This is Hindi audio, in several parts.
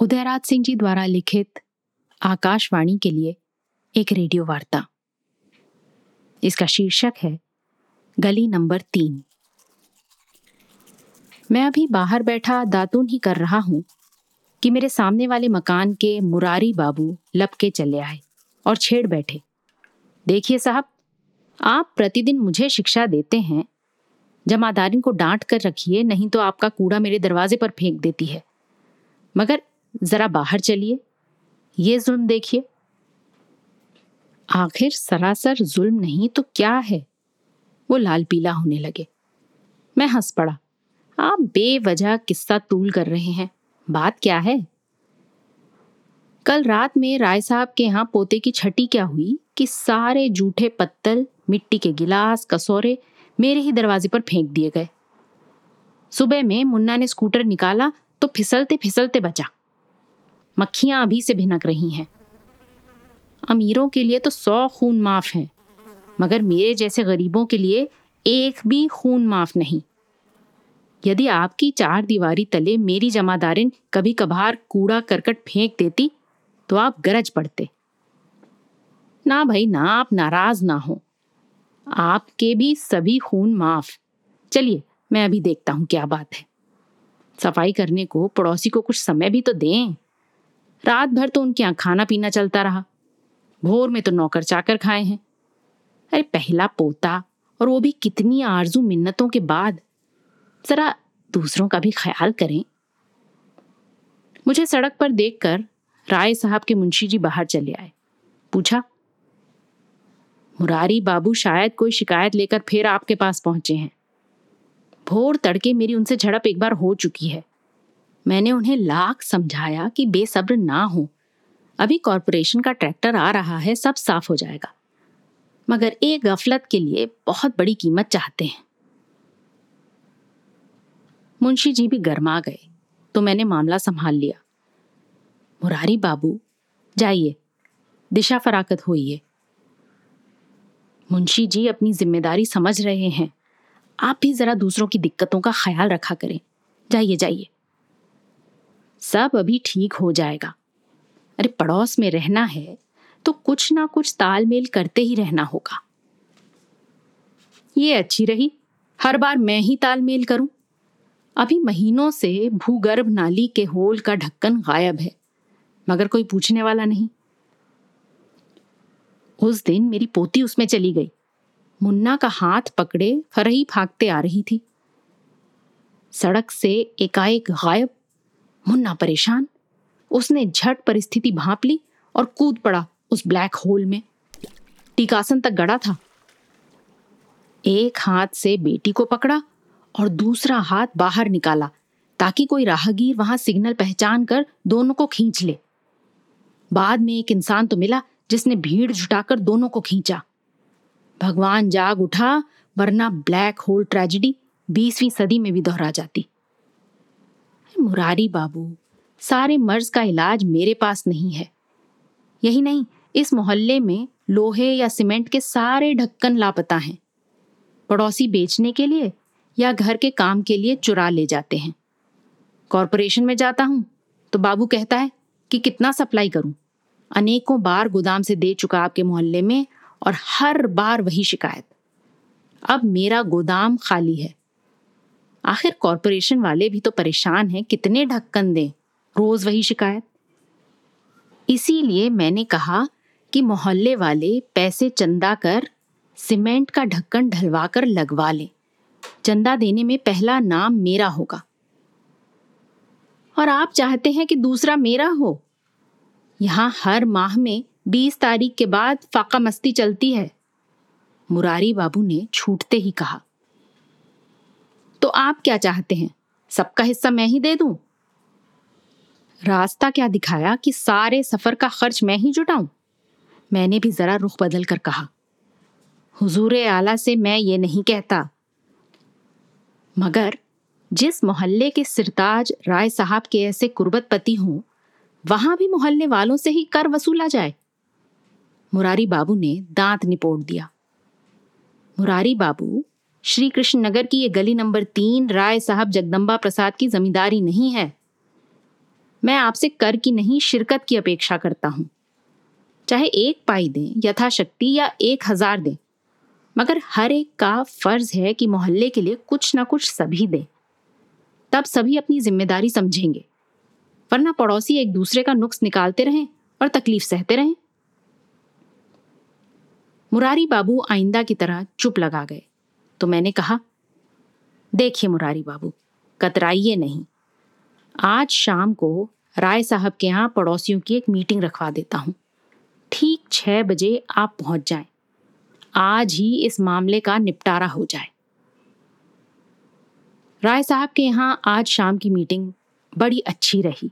उदयराज सिंह जी द्वारा लिखित आकाशवाणी के लिए एक रेडियो वार्ता। इसका शीर्षक है गली नंबर 3। मैं अभी बाहर बैठा दातून ही कर रहा हूं कि मेरे सामने वाले मकान के मुरारी बाबू लपके चले आए और छेड़ बैठे। देखिए साहब, आप प्रतिदिन मुझे शिक्षा देते हैं, जमादारिन को डांट कर रखिए, नहीं तो आपका कूड़ा मेरे दरवाजे पर फेंक देती है। मगर जरा बाहर चलिए, ये जुल्म देखिए। आखिर सरासर जुल्म नहीं तो क्या है। वो लाल पीला होने लगे। मैं हंस पड़ा। आप बेवजह किस्सा तूल कर रहे हैं, बात क्या है? कल रात में राय साहब के यहाँ पोते की छठी क्या हुई कि सारे जूठे पत्तल, मिट्टी के गिलास, कसौरे मेरे ही दरवाजे पर फेंक दिए गए। सुबह में मुन्ना ने स्कूटर निकाला तो फिसलते फिसलते बचा। मक्खियां अभी से भिनक रही हैं। अमीरों के लिए तो 100 खून माफ हैं, मगर मेरे जैसे गरीबों के लिए एक भी खून माफ नहीं। यदि आपकी चार दीवारी तले मेरी जमादारिन कभी कभार कूड़ा करकट फेंक देती तो आप गरज पड़ते। ना भाई ना, आप नाराज ना हो, आपके भी सभी खून माफ। चलिए मैं अभी देखता हूँ क्या बात है। सफाई करने को पड़ोसी को कुछ समय भी तो दें। रात भर तो उनके यहाँ खाना पीना चलता रहा, भोर में तो नौकर चाकर खाए हैं। अरे पहला पोता, और वो भी कितनी आरजू मिन्नतों के बाद। जरा दूसरों का भी ख्याल करें। मुझे सड़क पर देखकर राय साहब के मुंशी जी बाहर चले आए। पूछा, मुरारी बाबू शायद कोई शिकायत लेकर फिर आपके पास पहुंचे हैं। भोर तड़के मेरी उनसे झड़प एक बार हो चुकी है। मैंने उन्हें लाख समझाया कि बेसब्र ना हो, अभी कॉरपोरेशन का ट्रैक्टर आ रहा है, सब साफ हो जाएगा। मगर एक गफलत के लिए बहुत बड़ी कीमत चाहते हैं। मुंशी जी भी गर्मा गए तो मैंने मामला संभाल लिया। मुरारी बाबू जाइए, दिशा फराकत होइए। मुंशी जी अपनी जिम्मेदारी समझ रहे हैं, आप भी जरा दूसरों की दिक्कतों का ख्याल रखा करें। जाइए जाइए, सब अभी ठीक हो जाएगा। अरे पड़ोस में रहना है तो कुछ ना कुछ तालमेल करते ही रहना होगा। ये अच्छी रही, हर बार मैं ही तालमेल करूं। अभी महीनों से भूगर्भ नाली के होल का ढक्कन गायब है, मगर कोई पूछने वाला नहीं। उस दिन मेरी पोती उसमें चली गई। मुन्ना का हाथ पकड़े फरही भागते आ रही थी। सड़क से एकाएक गायब। मुन्ना परेशान। उसने झट परिस्थिति भांप ली और कूद पड़ा उस ब्लैक होल में। टीकासन तक गड़ा था। एक हाथ से बेटी को पकड़ा और दूसरा हाथ बाहर निकाला ताकि कोई राहगीर वहां सिग्नल पहचान कर दोनों को खींच ले। बाद में एक इंसान तो मिला जिसने भीड़ जुटाकर दोनों को खींचा। भगवान जाग उठा, वरना ब्लैक होल ट्रेजेडी 20वीं सदी में भी दोहरा जाती। मुरारी बाबू, सारे मर्ज का इलाज मेरे पास नहीं है। यही नहीं, इस मोहल्ले में लोहे या सीमेंट के सारे ढक्कन लापता हैं। पड़ोसी बेचने के लिए या घर के काम के लिए चुरा ले जाते हैं। कॉरपोरेशन में जाता हूँ तो बाबू कहता है कि कितना सप्लाई करूँ, अनेकों बार गोदाम से दे चुका आपके मोहल्ले में, और हर बार वही शिकायत। अब मेरा गोदाम खाली है। आखिर कॉरपोरेशन वाले भी तो परेशान हैं, कितने ढक्कन दें, रोज वही शिकायत। इसीलिए मैंने कहा कि मोहल्ले वाले पैसे चंदा कर सीमेंट का ढक्कन ढलवा कर लगवा लें। चंदा देने में पहला नाम मेरा होगा, और आप चाहते हैं कि दूसरा मेरा हो। यहाँ हर माह में 20 तारीख के बाद फाका मस्ती चलती है। मुरारी बाबू ने छूटते ही कहा, तो आप क्या चाहते हैं, सबका हिस्सा मैं ही दे दूं? रास्ता क्या दिखाया कि सारे सफर का खर्च मैं ही जुटाऊं। मैंने भी जरा रुख बदल कर कहा, हुजूर आला से मैं ये नहीं कहता, मगर जिस मोहल्ले के सिरताज राय साहब के ऐसे कुर्बतपति हूं, वहां भी मोहल्ले वालों से ही कर वसूला जाए। मुरारी बाबू ने दांत निपोड़ दिया। मुरारी बाबू, श्री कृष्ण नगर की ये गली नंबर 3 राय साहब जगदम्बा प्रसाद की जमींदारी नहीं है। मैं आपसे कर की नहीं शिरकत की अपेक्षा करता हूं। चाहे 1 पाई दें यथाशक्ति या 1,000 दें, मगर हर एक का फर्ज है कि मोहल्ले के लिए कुछ ना कुछ सभी दें, तब सभी अपनी जिम्मेदारी समझेंगे, वरना पड़ोसी एक दूसरे का नुक्स निकालते रहें और तकलीफ सहते रहें। मुरारी बाबू आइंदा की तरह चुप लगा गए तो मैंने कहा, देखिए मुरारी बाबू, कतराइए नहीं, आज शाम को राय साहब के यहाँ पड़ोसियों की एक मीटिंग रखवा देता हूँ, ठीक 6 बजे आप पहुँच जाएं। आज ही इस मामले का निपटारा हो जाए। राय साहब के यहाँ आज शाम की मीटिंग बड़ी अच्छी रही।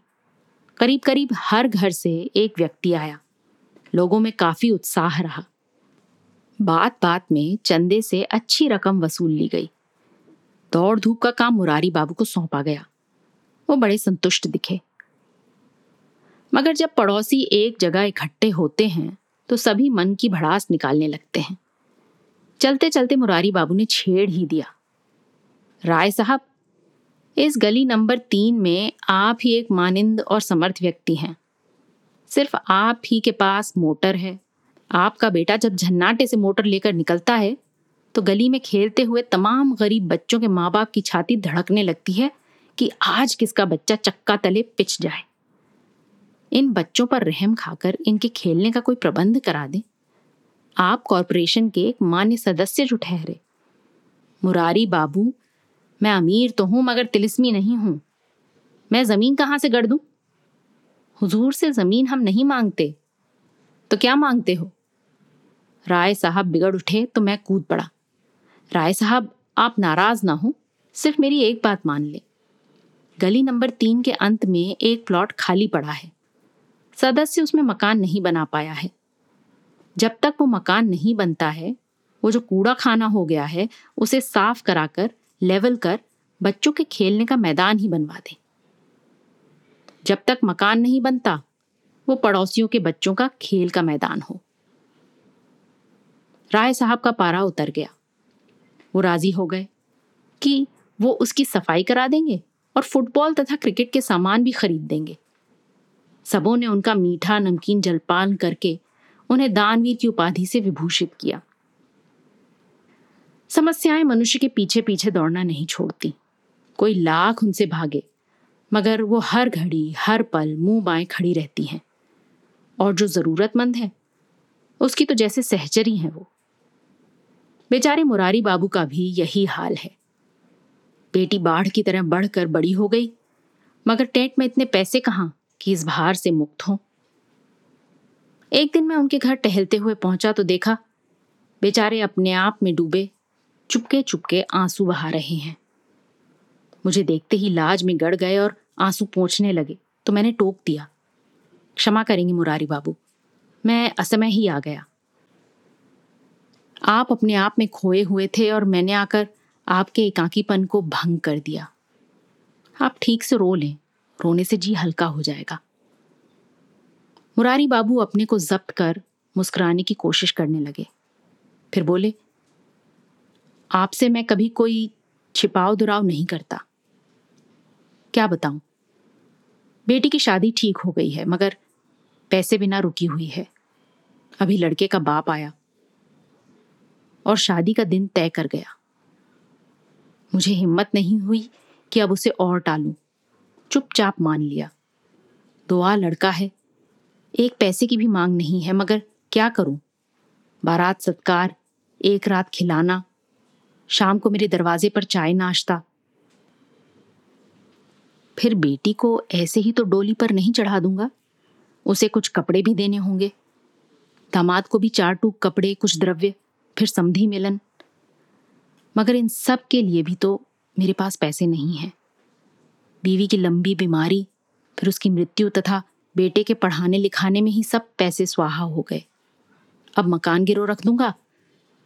करीब करीब हर घर से एक व्यक्ति आया। लोगों में काफ़ी उत्साह रहा। बात बात में चंदे से अच्छी रकम वसूल ली गई। दौड़ धूप का काम मुरारी बाबू को सौंपा गया। वो बड़े संतुष्ट दिखे। मगर जब पड़ोसी एक जगह इकट्ठे होते हैं तो सभी मन की भड़ास निकालने लगते हैं। चलते चलते मुरारी बाबू ने छेड़ ही दिया, राय साहब, इस गली नंबर 3 में आप ही एक मानिंद और समर्थ व्यक्ति हैं। सिर्फ आप ही के पास मोटर है। आपका बेटा जब झन्नाटे से मोटर लेकर निकलता है तो गली में खेलते हुए तमाम गरीब बच्चों के माँ बाप की छाती धड़कने लगती है कि आज किसका बच्चा चक्का तले पिच जाए। इन बच्चों पर रहम खाकर इनके खेलने का कोई प्रबंध करा दें। आप कॉरपोरेशन के एक मान्य सदस्य जो ठहरे। मुरारी बाबू, मैं अमीर तो हूँ मगर तिलिस्मी नहीं हूँ। मैं ज़मीन कहाँ से गढ़ दूँ? हुजूर से ज़मीन हम नहीं मांगते, तो क्या मांगते हो? राय साहब बिगड़ उठे तो मैं कूद पड़ा। राय साहब, आप नाराज़ ना हो, सिर्फ मेरी एक बात मान लें। गली नंबर 3 के अंत में एक प्लॉट खाली पड़ा है। सदस्य उसमें मकान नहीं बना पाया है। जब तक वो मकान नहीं बनता है, वो जो कूड़ा खाना हो गया है उसे साफ कराकर लेवल कर बच्चों के खेलने का मैदान ही बनवा दें। जब तक मकान नहीं बनता, वो पड़ोसियों के बच्चों का खेल का मैदान हो। राय साहब का पारा उतर गया। वो राजी हो गए कि वो उसकी सफाई करा देंगे और फुटबॉल तथा क्रिकेट के सामान भी खरीद देंगे। सबों ने उनका मीठा नमकीन जलपान करके उन्हें दानवीर की उपाधि से विभूषित किया। समस्याएं मनुष्य के पीछे पीछे दौड़ना नहीं छोड़ती। कोई 1,00,000 उनसे भागे, मगर वो हर घड़ी हर पल मुंह बाएं खड़ी रहती हैं। और जो ज़रूरतमंद है उसकी तो जैसे सहचरी हैं वो। बेचारे मुरारी बाबू का भी यही हाल है। बेटी बाढ़ की तरह बढ़कर बड़ी हो गई, मगर टेंट में इतने पैसे कहाँ कि इस भार से मुक्त हों। एक दिन मैं उनके घर टहलते हुए पहुंचा तो देखा बेचारे अपने आप में डूबे चुपके चुपके आंसू बहा रहे हैं। मुझे देखते ही लाज में गड़ गए और आंसू पोंछने लगे तो मैंने टोक दिया, क्षमा करेंगे मुरारी बाबू, मैं असमय ही आ गया। आप अपने आप में खोए हुए थे और मैंने आकर आपके एकाकीपन को भंग कर दिया। आप ठीक से रो लें, रोने से जी हल्का हो जाएगा। मुरारी बाबू अपने को जब्त कर मुस्कुराने की कोशिश करने लगे, फिर बोले, आपसे मैं कभी कोई छिपाव दुराव नहीं करता। क्या बताऊं, बेटी की शादी ठीक हो गई है मगर पैसे बिना रुकी हुई है। अभी लड़के का बाप आया और शादी का दिन तय कर गया। मुझे हिम्मत नहीं हुई कि अब उसे और टालूं, चुपचाप मान लिया। दुआ लड़का है, एक पैसे की भी मांग नहीं है, मगर क्या करूं? बारात सत्कार, एक रात खिलाना, शाम को मेरे दरवाजे पर चाय नाश्ता। फिर बेटी को ऐसे ही तो डोली पर नहीं चढ़ा दूंगा, उसे कुछ कपड़े भी देने होंगे। दामाद को भी 4 टूक कपड़े, कुछ द्रव्य, फिर समधी मिलन। मगर इन सब के लिए भी तो मेरे पास पैसे नहीं हैं। बीवी की लंबी बीमारी, फिर उसकी मृत्यु तथा बेटे के पढ़ाने लिखाने में ही सब पैसे स्वाहा हो गए। अब मकान गिरोह रख दूंगा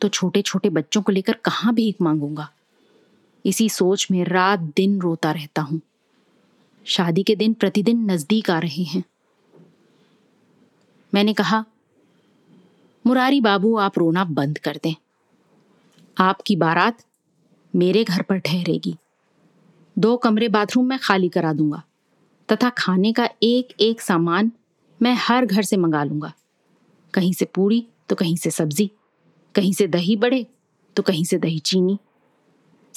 तो छोटे छोटे बच्चों को लेकर कहाँ भीख मांगूंगा। इसी सोच में रात दिन रोता रहता हूं। शादी के दिन प्रतिदिन नजदीक आ रहे हैं। मैंने कहा, मुरारी बाबू, आप रोना बंद कर दें। आपकी बारात मेरे घर पर ठहरेगी। 2 कमरे बाथरूम मैं खाली करा दूंगा तथा खाने का एक एक सामान मैं हर घर से मंगा लूंगा। कहीं से पूरी तो कहीं से सब्जी, कहीं से दही बड़े तो कहीं से दही चीनी।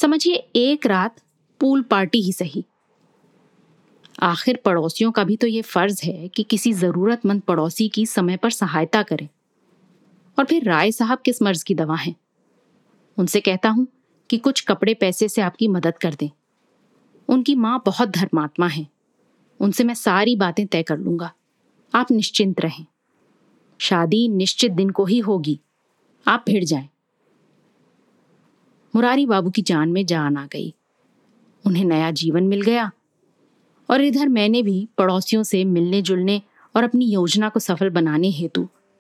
समझिए एक रात पूल पार्टी ही सही। आखिर पड़ोसियों का भी तो ये फर्ज है कि किसी ज़रूरतमंद पड़ोसी की समय पर सहायता करें। और फिर राय साहब किस मर्ज की दवा हैं। उनसे कहता हूँ कि कुछ कपड़े पैसे से आपकी मदद कर दें। उनकी माँ बहुत धर्मात्मा है, उनसे मैं सारी बातें तय कर लूँगा। आप निश्चिंत रहें। शादी निश्चित दिन को ही होगी, आप भिड़ जाएं। मुरारी बाबू की जान में जान आ गई। उन्हें नया जीवन मिल गया और इधर मैंने भी पड़ोसियों से मिलने जुलने और अपनी योजना को सफल बनाने हेतु